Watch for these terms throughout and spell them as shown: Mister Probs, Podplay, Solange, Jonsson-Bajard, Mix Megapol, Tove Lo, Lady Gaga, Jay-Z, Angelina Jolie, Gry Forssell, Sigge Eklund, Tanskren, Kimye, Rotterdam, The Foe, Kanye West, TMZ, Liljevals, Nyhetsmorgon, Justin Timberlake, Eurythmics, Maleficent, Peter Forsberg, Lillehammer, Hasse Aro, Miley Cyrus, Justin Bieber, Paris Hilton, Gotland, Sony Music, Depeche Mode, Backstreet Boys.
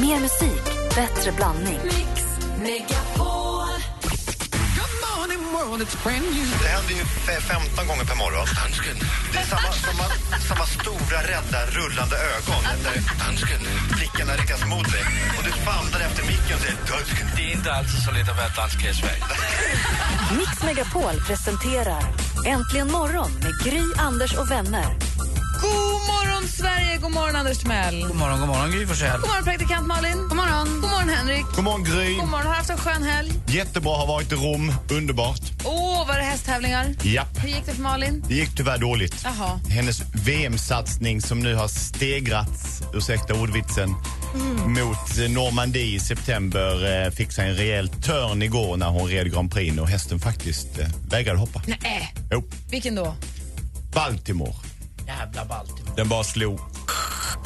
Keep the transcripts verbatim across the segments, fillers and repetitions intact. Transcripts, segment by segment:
Mer musik, bättre blandning. Mix Megapol. Det händer ju femton gånger per morgon. Tanskren. Det är samma, samma, samma stora, rädda, rullande ögon. Tanskren. Blickarna riktas mot dig. Och du famlar efter micken och säger Tanskren. Det är inte alltid så lätt att vara dansk i Sverige. Mix Megapol presenterar Äntligen morgon med Gry, Anders och vänner. God morgon Sverige, god morgon Anders Timell. God morgon, god morgon Gry Forssell. God morgon praktikant Malin. God morgon. God morgon Henrik. God morgon Gry. God morgon, har haft en skön helg. Jättebra, har varit i Rom, underbart. Åh, oh, var det hästtävlingar? Ja. Hur gick det för Malin? Det gick tyvärr dåligt. Jaha. Hennes V M-satsning som nu har stegrats, ursäkta ordvitsen, mm. mot Normandie i september eh, fick sig en rejäl törn igår när hon red Grand Prix och hästen faktiskt eh, vägrade hoppa. Nej. Jo. Vilken då? Baltimore. Jävla Baltimore. Den bara slog.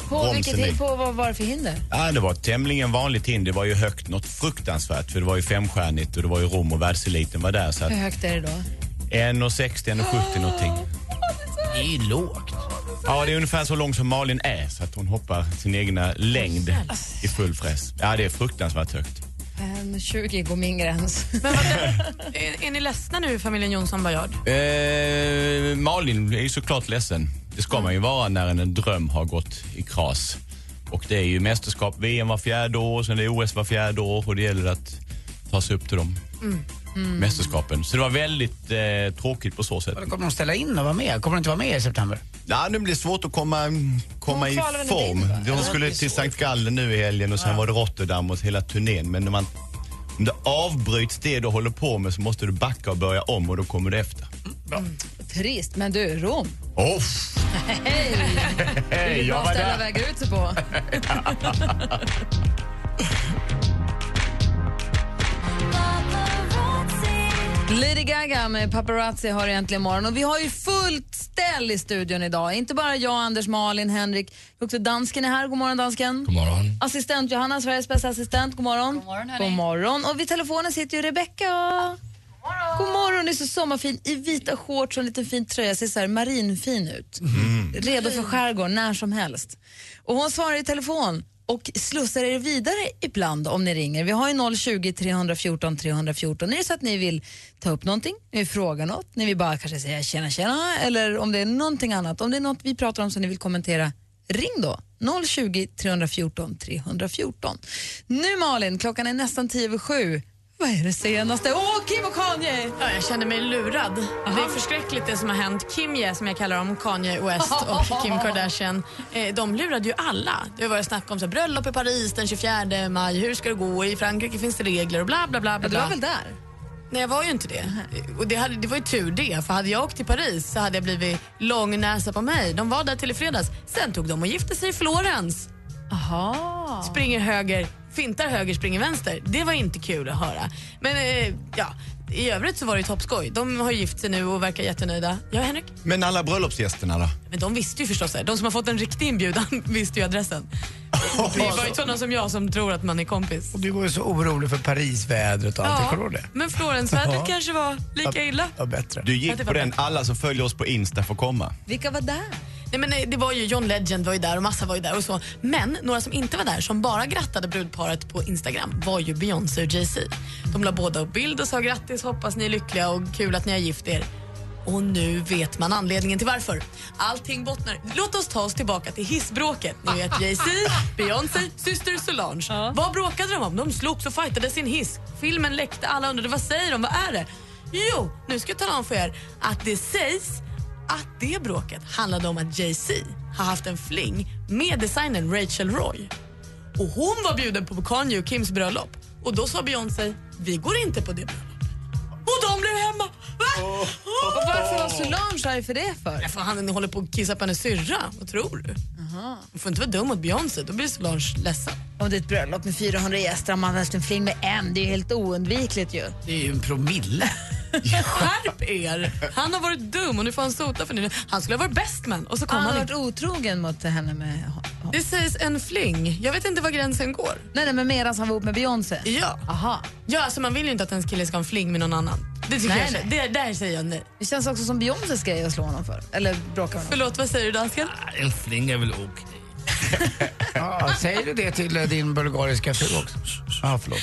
På vilket hinder? På vad var det för hinder? Ja, det var tämligen vanligt hinder. Det var ju högt, något fruktansvärt. För det var ju femstjärnigt och det var ju Rom och världseliten var där. Så att hur högt är det då? en sextio, en sjuttio någonting. Oh, det är ju lågt. Ja, det är ungefär så långt som Malin är. Så att hon hoppar sin egna längd i full fräs. Ja, det är fruktansvärt högt. tjugo går min gräns. Men är, är ni ledsna nu, familjen Jonsson-Bajard? Eh, Malin är ju såklart ledsen. Det ska man ju vara när en dröm har gått i kras. Och det är ju mästerskap, V M var fjärde år, sen det är O S var fjärde år och det gäller att ta sig upp till dem. Mm. Mm. Mästerskapen. Så det var väldigt eh, tråkigt på så sätt. Kommer de ställa in och vara med? Kommer de inte vara med i september? Ja, nu blir det svårt att komma, komma i form. De skulle till Sankt Gallen nu i helgen och sen ja. var det Rotterdam och hela turnén. Men när man, om det avbryts det du håller på med så måste du backa och börja om och då kommer det efter. Mm. Trist, men du, Rom. Åh! Oh. Hej! Hej, jag var där. Väger ut sig på. Lady Gaga med Paparazzi har egentligen morgon. Och vi har ju fullt ställ i studion idag. Inte bara jag, Anders, Malin, Henrik. Också dansken är här. God morgon, dansken. God morgon. Assistent Johanna, Sveriges bästa assistent. God morgon. God morgon, hörni. God morgon. Och vid telefonen sitter ju Rebecca. God morgon. God morgon. Det är så sommarfin i vita shorts och en liten fin tröja. Ser så här marinfin ut. Mm. Redo för skärgården när som helst. Och hon svarar i telefon. Och slussar er vidare ibland om ni ringer. Vi har ju noll tjugo, tre fjorton, tre fjorton. Är det så att ni vill ta upp någonting, ni vill fråga något, ni vill bara kanske säga tjena, tjena. Eller om det är någonting annat, om det är något vi pratar om som ni vill kommentera, ring då. noll tjugo, tre fjorton, tre fjorton. Nu Malin, klockan är nästan tio över sju. Vad är det senaste? Åh, oh, Kim och Kanye! Ja, jag känner mig lurad. Uh-huh. Det är förskräckligt det som har hänt. Kimye, som jag kallar dem, Kanye West och Kim Kardashian, eh, de lurade ju alla. Det var ju snack om så bröllop i Paris den tjugofjärde maj, hur ska det gå, i Frankrike finns det regler och bla bla bla bla. Ja, du var väl där? Nej, jag var ju inte det. Och det, hade, det var ju tur det, för hade jag åkt till Paris så hade jag blivit lång näsa på mig. De var där till i fredags, sen tog de och gifte sig i Florens. Aha. Springer höger, fintar höger, springer vänster. Det var inte kul att höra. Men eh, ja, i övrigt så var det toppskoj. De har gift sig nu och verkar jättenöjda. Ja, Henrik? Men alla bröllopsgästerna då? Men de visste ju förstås det. De som har fått en riktig inbjudan visste ju adressen. Oh, det var ju sådana som jag som tror att man är kompis. Och du var ju så orolig för Parisvädret och ja, allt. Ja, men Florensvädret ja. kanske var lika illa. Ja, bättre. Du gick på den, bättre. Alla som följer oss på Insta får komma. Vilka var där? Nej, men det var ju John Legend var ju där och massa var ju där och så. Men några som inte var där, som bara grattade brudparet på Instagram, var ju Beyoncé och Jay-Z. De la båda upp bild och sa grattis, hoppas ni är lyckliga och kul att ni har gift er. Och nu vet man anledningen till varför. Allting bottnar. Låt oss ta oss tillbaka till hissbråket. Ni vet Jay-Z, Beyoncé, syster Solange. Ja. Vad bråkade de om? De slogs och fightade sin hiss. Filmen läckte, alla undrade, vad säger de? Vad är det? Jo, nu ska jag tala om för er att det sägs att det bråket handlade om att Jay-Z har haft en fling med designern Rachel Roy. Och hon var bjuden på Kanye och Kims bröllop. Och då sa Beyoncé, vi går inte på det bröllopet. Och de blev hemma. Va? Oh. Oh. Och varför var Solange här för det för? Ja, för han håller på att kissa på hennes syrra. Vad tror du? Aha. Hon får inte vara dum mot Beyoncé, då blir Solange ledsen. Om det är ett bröllop med fyrahundra gäster och man har en fling med en, det är ju helt oundvikligt ju. Det är ju en promille. Skärp er. Han har varit dum och nu får han sota för nu. Han skulle ha varit bäst man och så kom han. Han har varit otrogen mot henne med. Det sägs en fling. Jag vet inte var gränsen går. Nej, nej, men medan han var upp med Beyoncé. Ja. Aha. Ja, alltså man vill ju inte att ens kille ska ha en fling med någon annan. Det tycker nej, jag. Nej. Det där säger jag nej. Det känns också som Beyoncé ska jag slå honom för eller bråka honom. Förlåt, vad säger du dansken? Ah, en fling är väl okej. Okay. Ja, säger du det till din bulgariska fru också? Ja, ah, förlåt.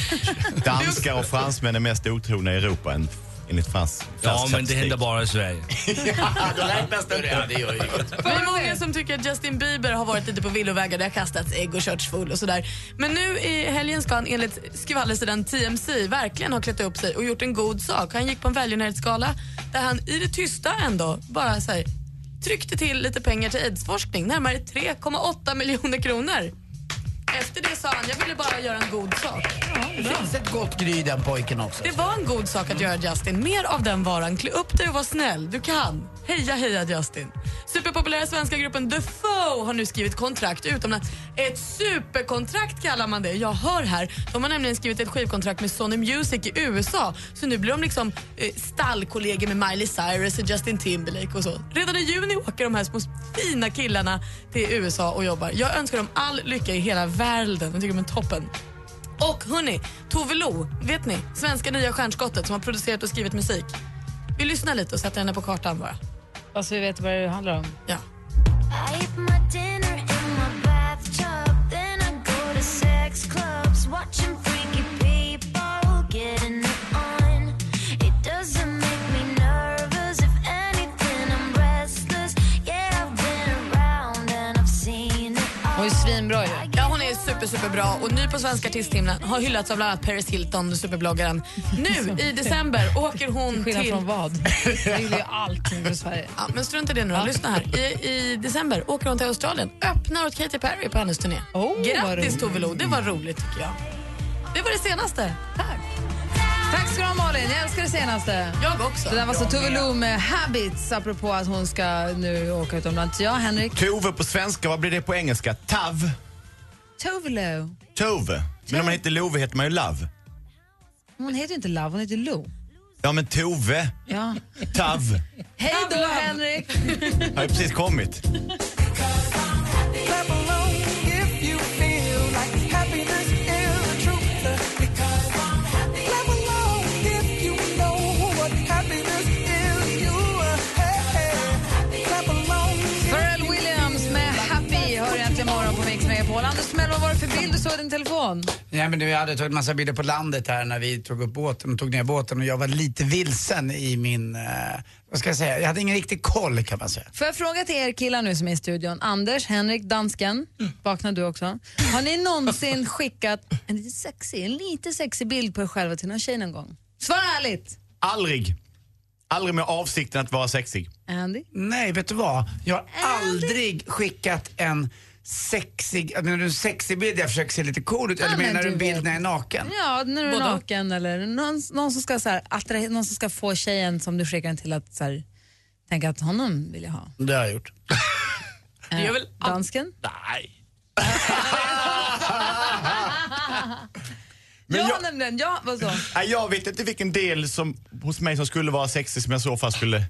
Danskar och fransmän är mest otrogna i Europa än enligt frans. Ja, men det händer bara i Sverige. Ja, då räknas det. Ja, det gör ju gott. Det är många som tycker att Justin Bieber har varit lite på villovägar där kastats ägg och körts full och sådär. Men nu i helgen ska han enligt skvallersidan T M Z verkligen ha klätt upp sig och gjort en god sak. Han gick på en välgörenhetsgala där han i det tysta ändå bara så här, tryckte till lite pengar till aidsforskning, närmare tre komma åtta miljoner kronor. Efter det sa han, jag ville bara göra en god sak. Ja, det finns ett gott gry den pojken också. Det var en god sak att göra, Justin. Mer av den varan. Klä upp dig och var snäll. Du kan. Heja, heja Justin. Superpopulära svenska gruppen The Foe har nu skrivit kontrakt utomlands. Ett superkontrakt kallar man det. Jag hör här. De har nämligen skrivit ett skivkontrakt med Sony Music i U S A. Så nu blir de liksom eh, stallkollegor med Miley Cyrus och Justin Timberlake och så. Redan i juni åker de här små fina killarna till U S A och jobbar. Jag önskar dem all lycka i hela världen. Jag tycker de är toppen. Och hörni, Tove Lo, vet ni? Svenska nya stjärnskottet som har producerat och skrivit musik. Vi lyssnar lite och sätter henne på kartan bara. Och så vi vet vad det handlar om. Ja. Hon är svinbra ju. Ja, hon är super, super bra. Och ny på svenska artisthimlen har hyllats av bland annat Paris Hilton, superbloggaren. Nu i december åker hon till... Skillnad från vad? Jag gillar ju allting för Sverige. Ja, men strunt i det nu då. Lyssna här. I, I december åker hon till Australien. Öppnar åt Katy Perry på hennes turné. Oh, grattis Tove Lo. Det var roligt tycker jag. Det var det senaste. Tack. Tack ska du ha Malin, jag älskar det senaste. Jag också. Det där var så Tove Lo med Habits, apropå att hon ska nu åka utomlands. Ja, Henrik. Tove på svenska, vad blir det på engelska? Tav? Tove Lo. Tove. Men om man heter Love heter man ju Love. Hon heter inte Love, hon heter Lo. Ja, men Tove. Ja. Tav. Hej då Henrik. Har ju precis kommit. Bild du såg din telefon? Nej, men vi hade tagit massa bilder på landet här när vi tog upp båten och tog ner båten och jag var lite vilsen i min, eh, vad ska jag säga, jag hade ingen riktig koll kan man säga. Får jag fråga till er killar nu som är i studion, Anders, Henrik, dansken, mm. Vaknar du också? Har ni någonsin skickat en lite sexig, en lite sexig bild på er själva till någon tjej någon gång? Svara ärligt! Aldrig! Aldrig med avsikten att vara sexig. Andy? Nej, vet du vad? Jag har Andy. aldrig skickat en... sexig, när du är sexig bild jag försöker se lite cool ut, ja, eller menar men du en bild när jag är naken? Ja, när du är naken eller någon, någon som ska så här, attra, någon som ska få tjejen som du skickar den till att så här, tänka att honom vill jag ha. Det har jag gjort. äh, det gör väl all... Dansken? Nej. Men jag, nämligen, ja, vad så? Jag vet inte vilken del som hos mig som skulle vara sexig som jag så fall skulle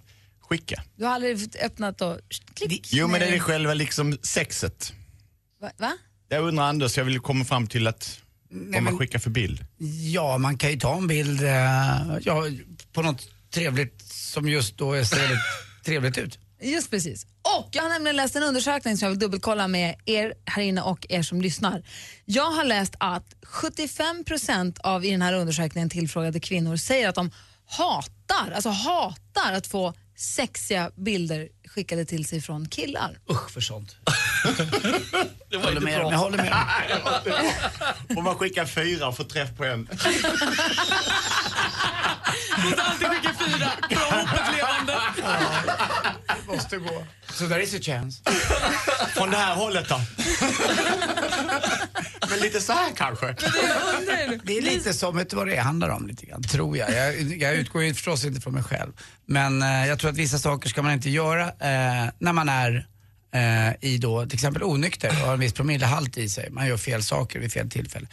skicka. Du har aldrig öppnat och klick. Jo, men det är själva liksom sexet. Va? Va? Jag undrar Anders, jag vill komma fram till att nej, om man skickar för bild. Ja, man kan ju ta en bild ja, på något trevligt som just då ser trevligt ut. Just precis. Och jag har nämligen läst en undersökning som jag vill dubbelkolla med er här inne och er som lyssnar. Jag har läst att sjuttiofem procent av i den här undersökningen tillfrågade kvinnor säger att de hatar, alltså hatar att få sexiga bilder skickade till sig från killar. Usch för sånt. Det var håller med, jag håller med. Om man skickar fyra och får träff på en. Måste alltid skicka fyra. Bra hoppet levande. Ja, måste gå. Så där är a chans. Från det här hållet då. Men lite så här kanske. Det är lite som, vet du vad det handlar om lite grann, tror jag. Jag, jag utgår ju förstås inte från mig själv. Men eh, jag tror att vissa saker ska man inte göra eh, när man är eh, i då, till exempel onykter och har en viss promillehalt i sig. Man gör fel saker vid fel tillfälle.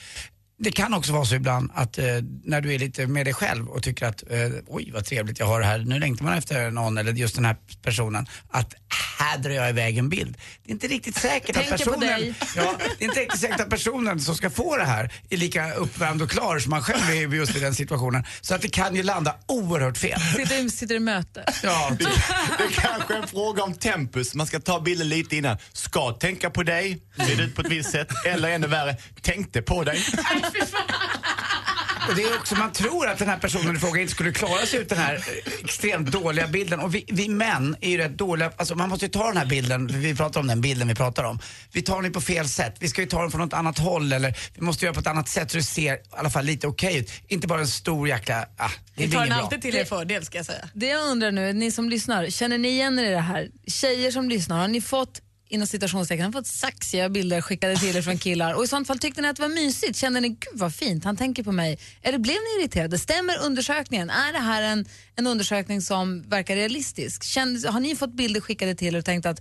det kan också vara så ibland att eh, när du är lite med dig själv och tycker att eh, oj vad trevligt jag har det här, nu längtar man efter någon eller just den här personen, att här drar jag iväg en bild. Det är inte riktigt säkert att personen ja, det är inte riktigt säkert att personen som ska få det här är lika uppvärmd och klar som man själv är just i den situationen, så att det kan ju landa oerhört fel. Sitter, sitter i möte. Ja, det, det kanske är en fråga om tempus. Man ska ta bilden lite innan. Ska tänka på dig, ser ut på ett visst sätt, eller ännu värre, tänkte på dig. Och det är också, man tror att den här personen i fråga inte skulle klara sig ut den här extremt dåliga bilden. Och vi, vi män är ju rätt dåliga, alltså man måste ju ta den här bilden, för vi pratar om den bilden vi pratar om. Vi tar den på fel sätt, vi ska ju ta den från något annat håll, eller vi måste göra på ett annat sätt så det ser i alla fall lite okej ut. Inte bara en stor jäkla, ah, det är vi tar den alltid bra. Till er fördel, ska jag säga. Det jag undrar nu, ni som lyssnar, känner ni igen er i det här? Tjejer som lyssnar, har ni fått inom situationstecken, han har fått saxiga bilder skickade till er från killar, och i sånt fall tyckte ni att det var mysigt, kände ni, gud vad fint, han tänker på mig, eller blev ni irriterade? Stämmer undersökningen? Är det här en, en undersökning som verkar realistisk? Kände, har ni fått bilder skickade till er och tänkt att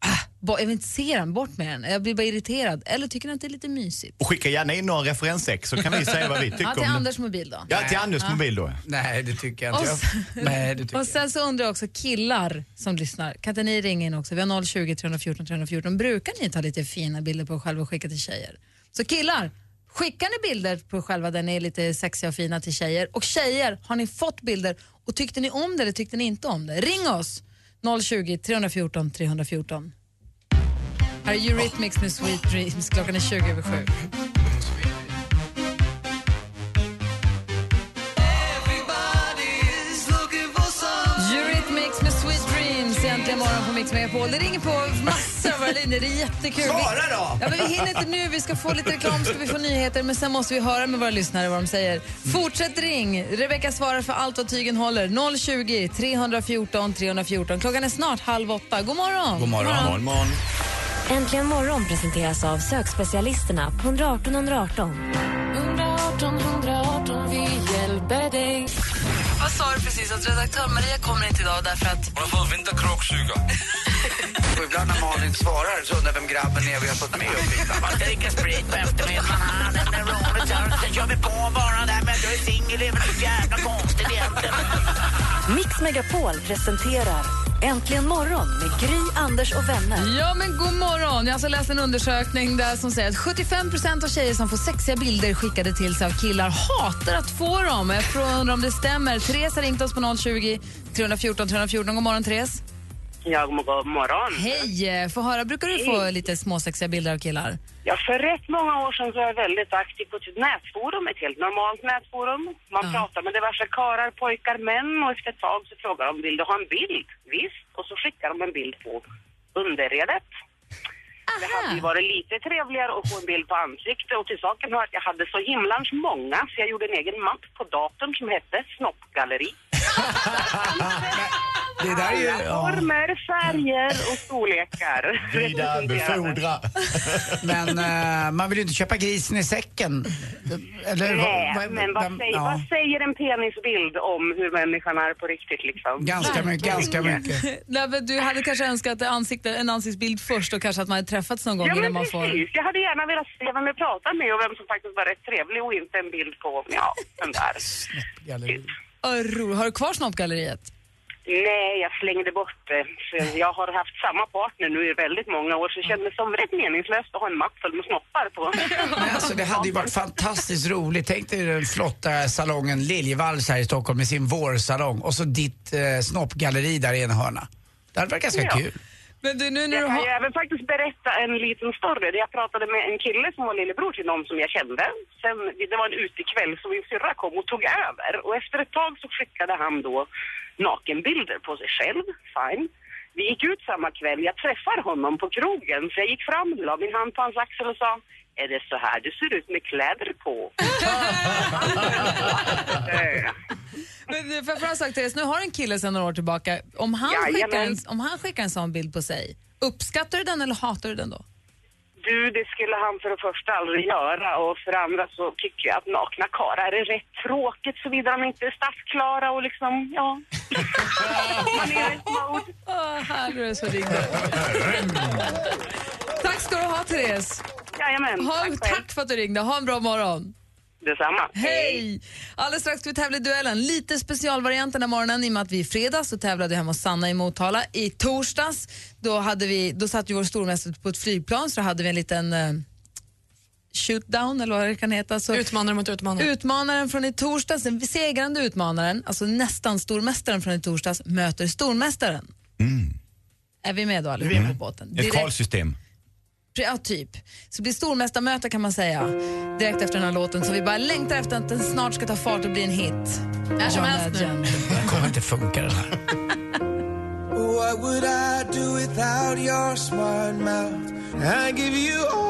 ah, jag vill inte se den, bort med den, jag blir bara irriterad, eller tycker ni att det är lite mysigt? Och skicka gärna in några referensex så kan vi säga vad vi tycker. Ja, till Anders mobil då. Ja, till Anders ja. mobil då. Nej, det tycker jag inte. Och sen, Nej, det tycker och sen så undrar jag också, killar som lyssnar, kan inte ni ringa in också? Vi har noll tjugo, tre fjorton, tre fjorton. Brukar ni ta lite fina bilder på själva och skicka till tjejer? Så killar, skickar ni bilder på själva där ni är lite sexiga och fina till tjejer? Och tjejer, har ni fått bilder och tyckte ni om det eller tyckte ni inte om det? Ring oss! noll tjugo, tre fjorton, tre fjorton. Här är Eurythmics med Sweet Dreams. Klockan är tjugo över sju. Eurythmics med Sweet Dreams. Äntligen morgon på Mix Megapol. Det ringer på massor av våra linjer. Det är jättekul. Svara då! Ja, men vi hinner inte nu. Vi ska få lite reklam, ska vi få nyheter. Men sen måste vi höra med våra lyssnare vad de säger. Fortsätt ring. Rebecka svarar för allt vad tygen håller. noll tjugo, tre fjorton, tre fjorton. Klockan är snart halv åtta. God morgon! God morgon! God morgon. God morgon. Äntligen morgon presenteras av sökspecialisterna på ett ett åtta ett ett åtta. ett ett åtta ett ett åtta, vi hjälper dig. Vad sa du precis? Att redaktör Maria kommer inte idag därför att... Varför inte krocksuga? Och ibland när Malin svarar så undrar vem grabben är vi har fått med och fint. Man dricker sprit på eftermiddagen, han den är roligt. Sen kör vi på bara där, men jag är singel, men det är jävla konstigt egentligen. Mix Megapol presenterar... Äntligen morgon med Gry, Anders och vänner. Ja, men god morgon. Jag har alltså läst en undersökning där som säger att sjuttiofem procent av tjejer som får sexiga bilder skickade till sig av killar hatar att få dem. Jag tror undrar om det stämmer. Therese har ringt oss på noll tjugo, tre fjorton, tre fjorton. God morgon, Therese. Ja, god morgon. Hej, får höra. Brukar du få lite småsexiga bilder av killar? Ja, för rätt många år sedan så var jag väldigt aktiv på ett nätforum, ett helt normalt nätforum. Man ja. pratar med diverse karar, pojkar, män, och efter ett tag så frågar de, vill du ha en bild? Visst, och så skickar de en bild på underredet. Aha. Det hade ju varit lite trevligare att få en bild på ansikte, och till saken var att jag hade så himlans många så jag gjorde en egen mapp på datorn som hette Snoppgalleri. Det där är ju... Alla former, färger och storlekar. Vida, befordra. Men uh, man vill ju inte köpa grisen i säcken. Eller, nej, vad, vad, men vad, vem, säger, ja. vad säger en penisbild om hur människan är på riktigt liksom? Ganska mycket, ganska mycket. Nej, du hade kanske önskat ansikte, en ansiktsbild först och kanske att man hade träffats någon gång ja, innan man får... Ja, precis. Jag hade gärna velat se vem jag pratar med och vem som faktiskt var rätt trevlig och inte en bild på ja, den där. Snoppgalleri. Typ. Har du kvar snoppgalleriet? Nej, jag slängde bort det. Jag har haft samma partner nu i väldigt många år, så det kändes som rätt meningslöst att ha en mappel med snoppar på. Men alltså, det hade ju varit fantastiskt roligt. Tänk dig den flotta salongen Liljevals här i Stockholm med sin vårsalong och så ditt eh, snoppgalleri där i en hörna. Det hade varit ganska ja. kul. Men du, nu när jag du har... kan ju även faktiskt berätta en liten story. Jag pratade med en kille som var lillebror till någon som jag kände. Sen, det var en utekväll som min syrra kom och tog över. Och efter ett tag så skickade han då nakenbilder på sig själv. Fine. Vi gick ut samma kväll. Jag träffar honom på krogen. Så jag gick fram, la min hand på hans axel och sa... Är det så här du ser ut med kläder på? Men för att ha sagt det, nu har en kille sedan några år tillbaka. Om han, ja, skickar en, om han skickar en sån bild på sig, uppskattar du den eller hatar du den då? Du, det skulle han för det första aldrig göra, och för det andra så tycker jag att nakna karar är rätt tråkigt såvida de inte är stadsklara och liksom, ja. Man är rätt mod. Åh, herre, så ringde. Tack ska du ha, Therese. Jajamän, ha, tack, tack för att du ringde. Ha en bra morgon. Detsamma. Hej! Alldeles strax ska vi tävla i duellen. Lite specialvariant den här morgonen i och med att vi i fredags så tävlade hemma hos Sanna i Motala. I torsdags, då, hade vi, då satt ju vår stormästare på ett flygplan så hade vi en liten... Eh, shootdown eller vad det kan heta. Så utmanaren mot utmanaren. Utmanaren från i torsdags, den segrande utmanaren, alltså nästan stormästaren från i torsdags, möter stormästaren. Mm. Är vi med då allihopa mm. på båten? Direkt... Ett kvalsystem. Ja, typ. Så blir stormästarmöte kan man säga direkt efter den här låten, så vi bara längtar efter att den snart ska ta fart och bli en hit. När som helst nu. Det kommer inte funka det här. What would I do without your smart mouth? I give you all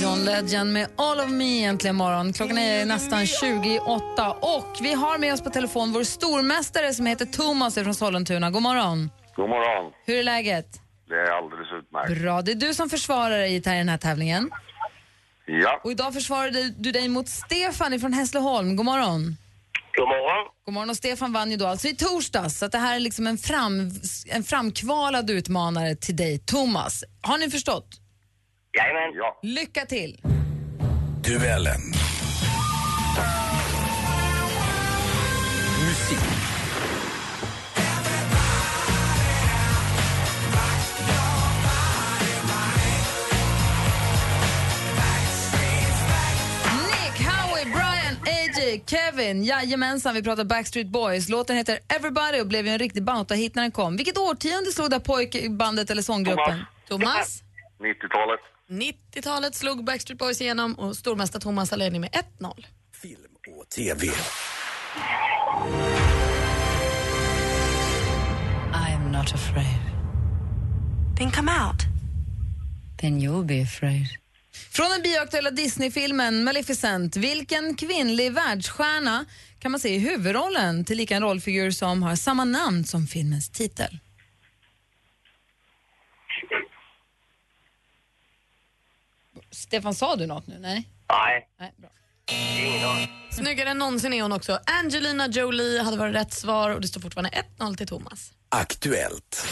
John Legend med All of Me egentligen morgon. Klockan är nästan tjugo i åtta och vi har med oss på telefon vår stormästare som heter Thomas från Sollentuna. God morgon. God morgon. Hur är läget? Det är alldeles utmärkt. Bra, det är du som försvarar dig i den här tävlingen. Ja. Och idag försvarar du dig mot Stefan från Hässleholm. God morgon. God morgon. God morgon, och Stefan vann ju då alltså i torsdags. Så att det här är liksom en, fram, en framkvalad utmanare till dig, Thomas. Har ni förstått? Jajamän. Ja. Lycka till. Duellen. Musik. Nick, Howie, Brian, A J, Kevin. Jajamensan, vi pratar Backstreet Boys. Låten heter Everybody och blev ju en riktig banta-hit när den kom. Vilket årtionde slog där pojkbandet eller sånggruppen? Thomas? nittiotalet. nittiotalet slog Backstreet Boys igenom och stormästare Thomas har ledning med ett noll. Film och T V. I am not afraid. Then come out. Then you'll be afraid. Från den bioaktuella Disney-filmen Maleficent, vilken kvinnlig världsstjärna kan man se i huvudrollen till lika en rollfigur som har samma namn som filmens titel? Stefan, sa du något nu? Nej. Nej. Nej, bra. Snyggare än någonsin är hon också. Angelina Jolie hade varit rätt svar och det står fortfarande ett noll till Thomas. Aktuellt.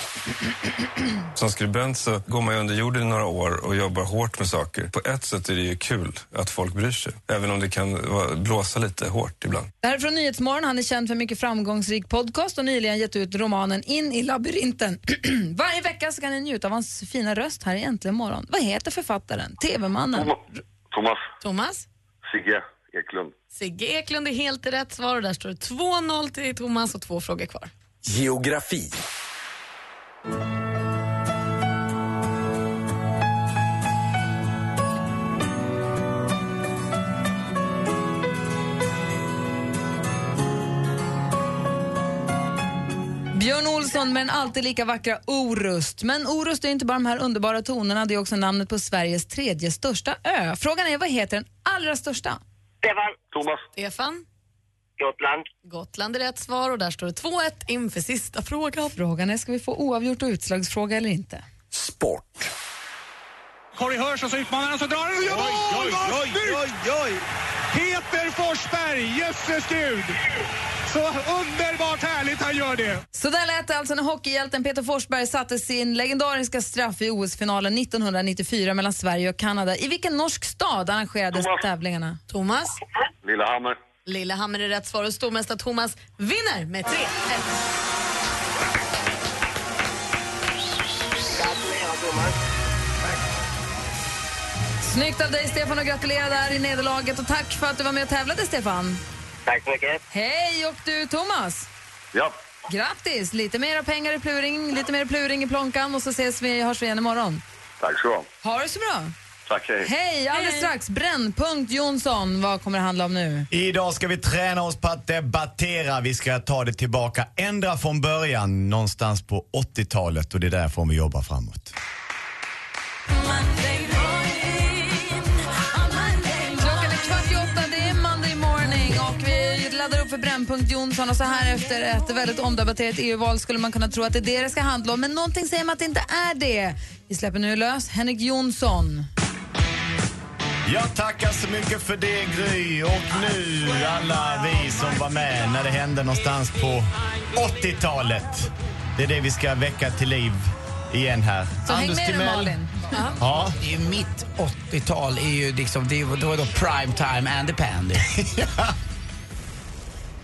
Som skribent så går man ju under jorden i några år och jobbar hårt med saker. På ett sätt är det ju kul att folk bryr sig, även om det kan blåsa lite hårt ibland. Det här är från Nyhetsmorgon. Han är känd för mycket framgångsrik podcast och nyligen gett ut romanen In i labyrinten. Varje vecka så kan ni njuta av hans fina röst här i Äntligen morgon. Vad heter författaren? T V-mannen? Thomas. Thomas? Sigge Eklund. Sigge Eklund är helt rätt svar och där står det två noll till Thomas och två frågor kvar. Geografi. Björn Olsson med den alltid lika vackra Orust. Men Orust är inte bara de här underbara tonerna, det är också namnet på Sveriges tredje största ö. Frågan är, vad heter den allra största? Stefan. Thomas. Stefan. Gotland. Gotland är rätt svar och där står det två ett inför sista frågan. Frågan är, ska vi få oavgjort och utslagsfråga eller inte? Sport. Corrie Hörs och så utmanar han så drar han och gör mål! Oj, oj, oj! Peter Forsberg, jösses gud! Så underbart härligt han gör det! Så där lät det alltså när hockeyhjälten Peter Forsberg satte sin legendariska straff i O S-finalen nittonhundranittiofyra mellan Sverige och Kanada. I vilken norsk stad arrangerades Thomas. tävlingarna? Thomas? Lillehammer. Lillehammer är rätt svar och stormästare Thomas vinner med tre ett. Snyggt av dig Stefan och gratulerar där i nederlaget och tack för att du var med och tävlade Stefan. Tack så mycket. Hej och du Thomas. Ja. Grattis, lite mer pengar i pluring, lite mer pluring i plånkan och så ses vi, hörs vi igen imorgon. Tack så mycket. Ha det så bra. Tack, hej. Hej, alldeles hej. Strax. Brännpunkt Jonsson, vad kommer det handla om nu? Idag ska vi träna oss på att debattera. Vi ska ta det tillbaka, ändra från början någonstans på åttiotalet och det är därför vi jobbar framåt. Klockan är kvart i åtta, det är Monday morning och vi laddar upp för Brännpunkt Jonsson och så här efter ett väldigt omdebatterat E U-val skulle man kunna tro att det är det det ska handla om, men någonting säger man att det inte är det. Vi släpper nu lös Henrik Jonsson. Jag tackar så mycket för det Gry och nu alla vi som var med när det hände någonstans på åttiotalet. Det är det vi ska väcka till liv igen här. Så Anders häng med nu, Malin. Ja. Ja. Det är ju mitt åttiotal är ju liksom, det är, då är då prime time and the pandy. Ja.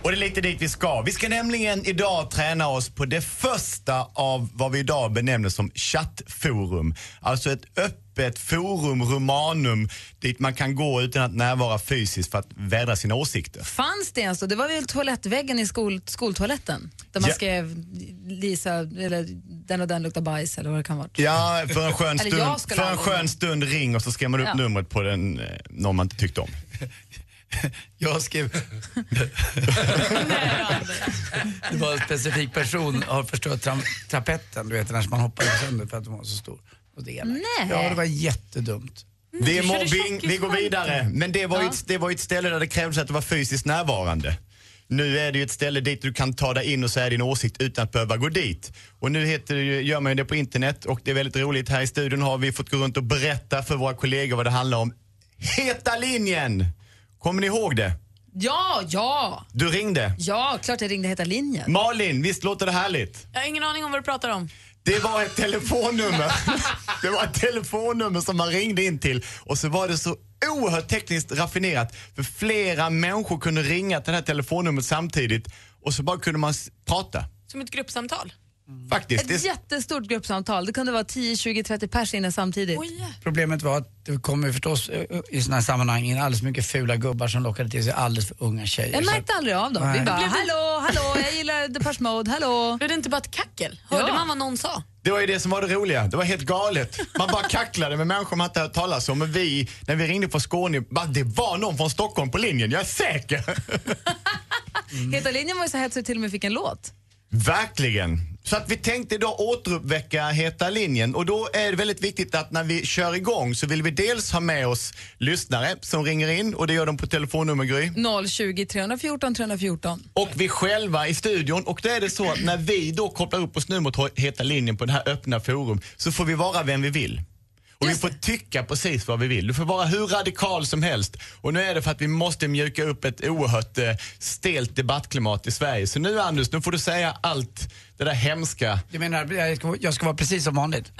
Och det är lite dit vi ska. Vi ska nämligen idag träna oss på det första av vad vi idag benämner som chattforum. Alltså ett öppet forum, romanum, dit man kan gå utan att närvara fysiskt för att vädra sina åsikter. Fanns det alltså? Det var väl toalettväggen i skol, skoltoaletten? Där man ja. skrev Lisa, eller den och den luktar bajs, eller vad det kan vara. Ja, för en skön stund, för en skön stund ring och så skrev man upp ja. numret på den, någon man inte tyckte om. Jag skrev... Det var en specifik person har förstört tra- trapetten, du vet, när man hoppade sönder för att den var så stor. Och det, ja, det var jättedumt. Det är mobbing, vi går vidare. Men det var ju ett, det var ett ställe där det krävdes att det var fysiskt närvarande. Nu är det ju ett ställe dit du kan ta dig in och säga din åsikt utan att behöva gå dit. Och nu heter det, gör man ju det på internet, och det är väldigt roligt. Här i studion har vi fått gå runt och berätta för våra kollegor vad det handlar om. Heta linjen! Kommer ni ihåg det? Ja, ja. Du ringde? Ja, klart jag ringde Heta linjen. Malin, visst låter det härligt? Jag har ingen aning om vad du pratar om. Det var ett telefonnummer. Det var ett telefonnummer som man ringde in till. Och så var det så oerhört tekniskt raffinerat. För flera människor kunde ringa till det här telefonnumret samtidigt. Och så bara kunde man prata. Som ett gruppsamtal? Faktiskt. Ett det... jättestort gruppsamtal. Det kunde vara tio, tjugo, trettio pers inne samtidigt. Oh yeah. Problemet var att det kommer förstås i sådana här sammanhang in alldeles mycket fula gubbar som lockade till sig alldeles för unga tjejer. Jag märkte att... aldrig av dem. Nej. Vi bara, hallå, hallå, jag gillar Depeche Mode, hallå. Blev det inte bara ett kackel? Hörde ja. man vad någon sa? Det var ju det som var det roliga. Det var helt galet. Man bara kacklade med människor man inte hade talat om. Men vi, när vi ringde från Skåne, bara, det var någon från Stockholm på linjen, jag är säker. Mm. Heta linjen var ju så hett så till och med fick en låt. Verkligen. Så att vi tänkte idag återuppväcka Heta linjen, och då är det väldigt viktigt att när vi kör igång så vill vi dels ha med oss lyssnare som ringer in, och det gör de på telefonnummer Gry noll tjugo, tre fjorton, tre fjorton och vi själva i studion, och då är det så att när vi då kopplar upp oss nu mot Heta linjen på det här öppna forum så får vi vara vem vi vill. Och vi får tycka precis vad vi vill. Du får vara hur radikal som helst. Och nu är det för att vi måste mjuka upp ett oerhört eh, stelt debattklimat i Sverige. Så nu Anders, nu får du säga allt det där hemska. Du menar, jag ska, jag ska vara precis som vanligt?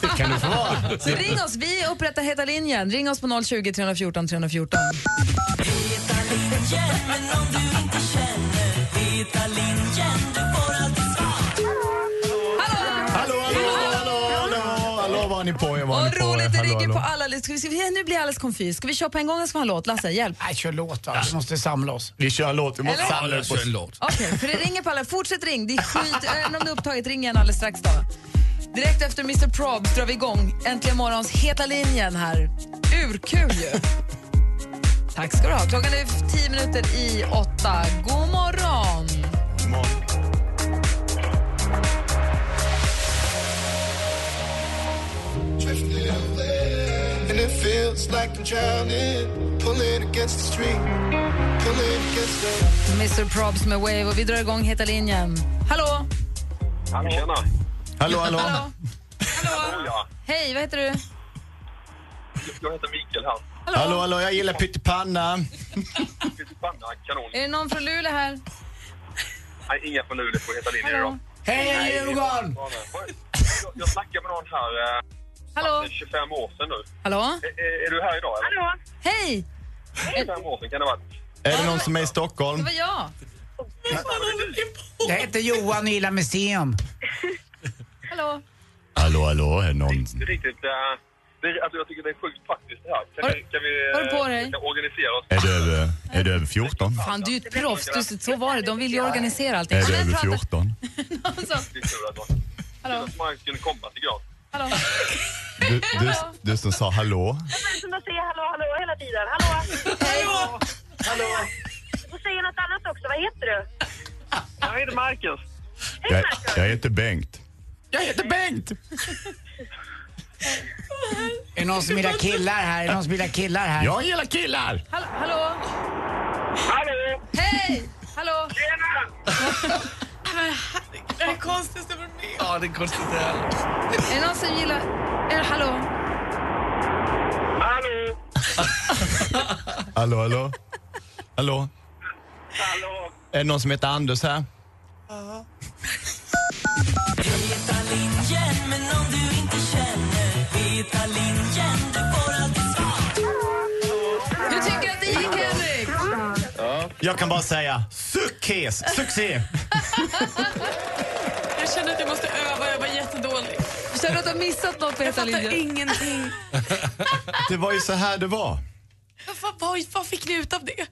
Det kan du få vara. Så ring oss, vi upprättar Heta linjen. Ring oss på noll tjugo, tre fjorton, tre fjorton. Heta linjen, men om du inte känner Heta linjen, du får alltid på, jag var och på, roligt, det ligger på alla listor. Nu blir alldeles konfys. Ska vi köpa en gång en sån här låt? Lasse, hjälp. Nej, kör låt. Va? Vi måste samla oss. Vi kör en låt. Vi måste Eller? samla oss. Okej, okay, för det ringer på alla. Fortsätt ring. Det är skit. Även om du upptaget, ring igen alldeles strax då. Direkt efter mister Probs drar vi igång. Äntligen morgons Heta linjen här. Urkul ju. Tack ska du ha. Klockan är tio minuter i åtta. God morgon. God morgon. And it feels like I'm drowning, pulling against the street, pulling against the... mister Probs med Wave, och vi drar igång Heta linjen. Hallå? Hallå, tjena. Hallå, hallå. Hallå. Hallå, ja. Hej, vad heter du? Jag heter Mikael här. Hallå, hallå, hallå, jag gillar pyttipanna. Pyttipanna, kanon. Är det någon från Luleå här? Nej, ingen från Luleå på Heta linjen idag. Hej, hej, Djurgården! Jag, jag snackar med någon här... Hallå. tjugofem år sedan nu. Hallå? Är, är, är du här idag? Eller? Hallå? Hej! tjugofem år sedan kan det vara. Är det någon som är i Stockholm? Det var jag. Jag heter Johan och gillar museum. Hallå? Hallå, hallå, är det någon? Det är riktigt, det är, alltså jag tycker det är sjukt praktiskt det här. Kan, har, kan vi kan organisera oss? Är du över, är du över fjorton? Fan, du är ju ett proffs, så var det. De vill ju organisera allting. Är du över fjorton? Någon som... Hallå? Man skulle komma till grad. Hallå. Du, du, du som sa hallå. Jag som säger hallå, hallå hela tiden. Hallå. Hallå. Hallå. Du säger något annat också. Vad heter du? Jag heter Marcus. Hej Marcus. Jag, jag heter Bengt. Jag heter Bengt. Är någon som gillar killar här? Är någon som gillar killar här? Jag gillar killar. Hallå. Hallå. Hallå. Hej. Hallå. Tjena. Det är konstigt att vara med. Ja, det är konstigt det här. Är det någon som gillar... Är det... Hallå? Hallå? Hallå, hallå? Hallå? Hallå? Är det någon som heter Anders här? Ja. Heta linjen, men om du inte känner hitta linjen, du får alltid svar. Du tycker att det gick, Henrik? Ja. Jag kan bara säga success, succé. Jag känner att jag måste öva, jag var jättedålig. Jag känner att jag missat något på hitta linjen. Jag fattar ingenting. Det var ju så här det var. Vad, vad, vad fick ni ut av det?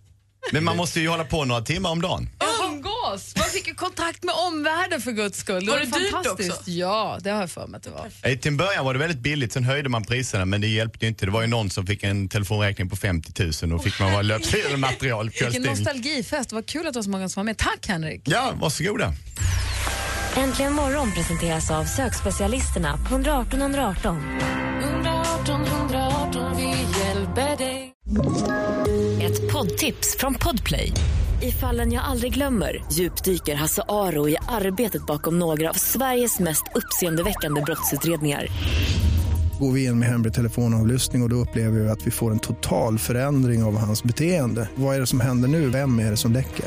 Men man måste ju hålla på några timmar om dagen. Umgås! Man fick ju kontakt med omvärlden för guds skull. Det var, var det fantastiskt dyrt också? Ja, det har jag för mig att det var. Till början var det väldigt billigt, sen höjde man priserna, men det hjälpte ju inte. Det var ju någon som fick en telefonräkning på femtio tusen och fick man vara löpig material. Vilken nostalgifest, det var kul att det var så många som var med. Tack Henrik! Ja, varsågoda! Äntligen morgon presenteras av sökspecialisterna på ett ett åtta ett ett åtta. ett ett åtta ett ett åtta, vi hjälper dig. Ett poddtips från Podplay. I Fallen jag aldrig glömmer djupdyker Hasse Aro i arbetet bakom några av Sveriges mest uppseendeväckande brottsutredningar. Går vi in med hemlig telefonavlyssning och då upplever vi att vi får en total förändring av hans beteende. Vad är det som händer nu? Vem är det som läcker?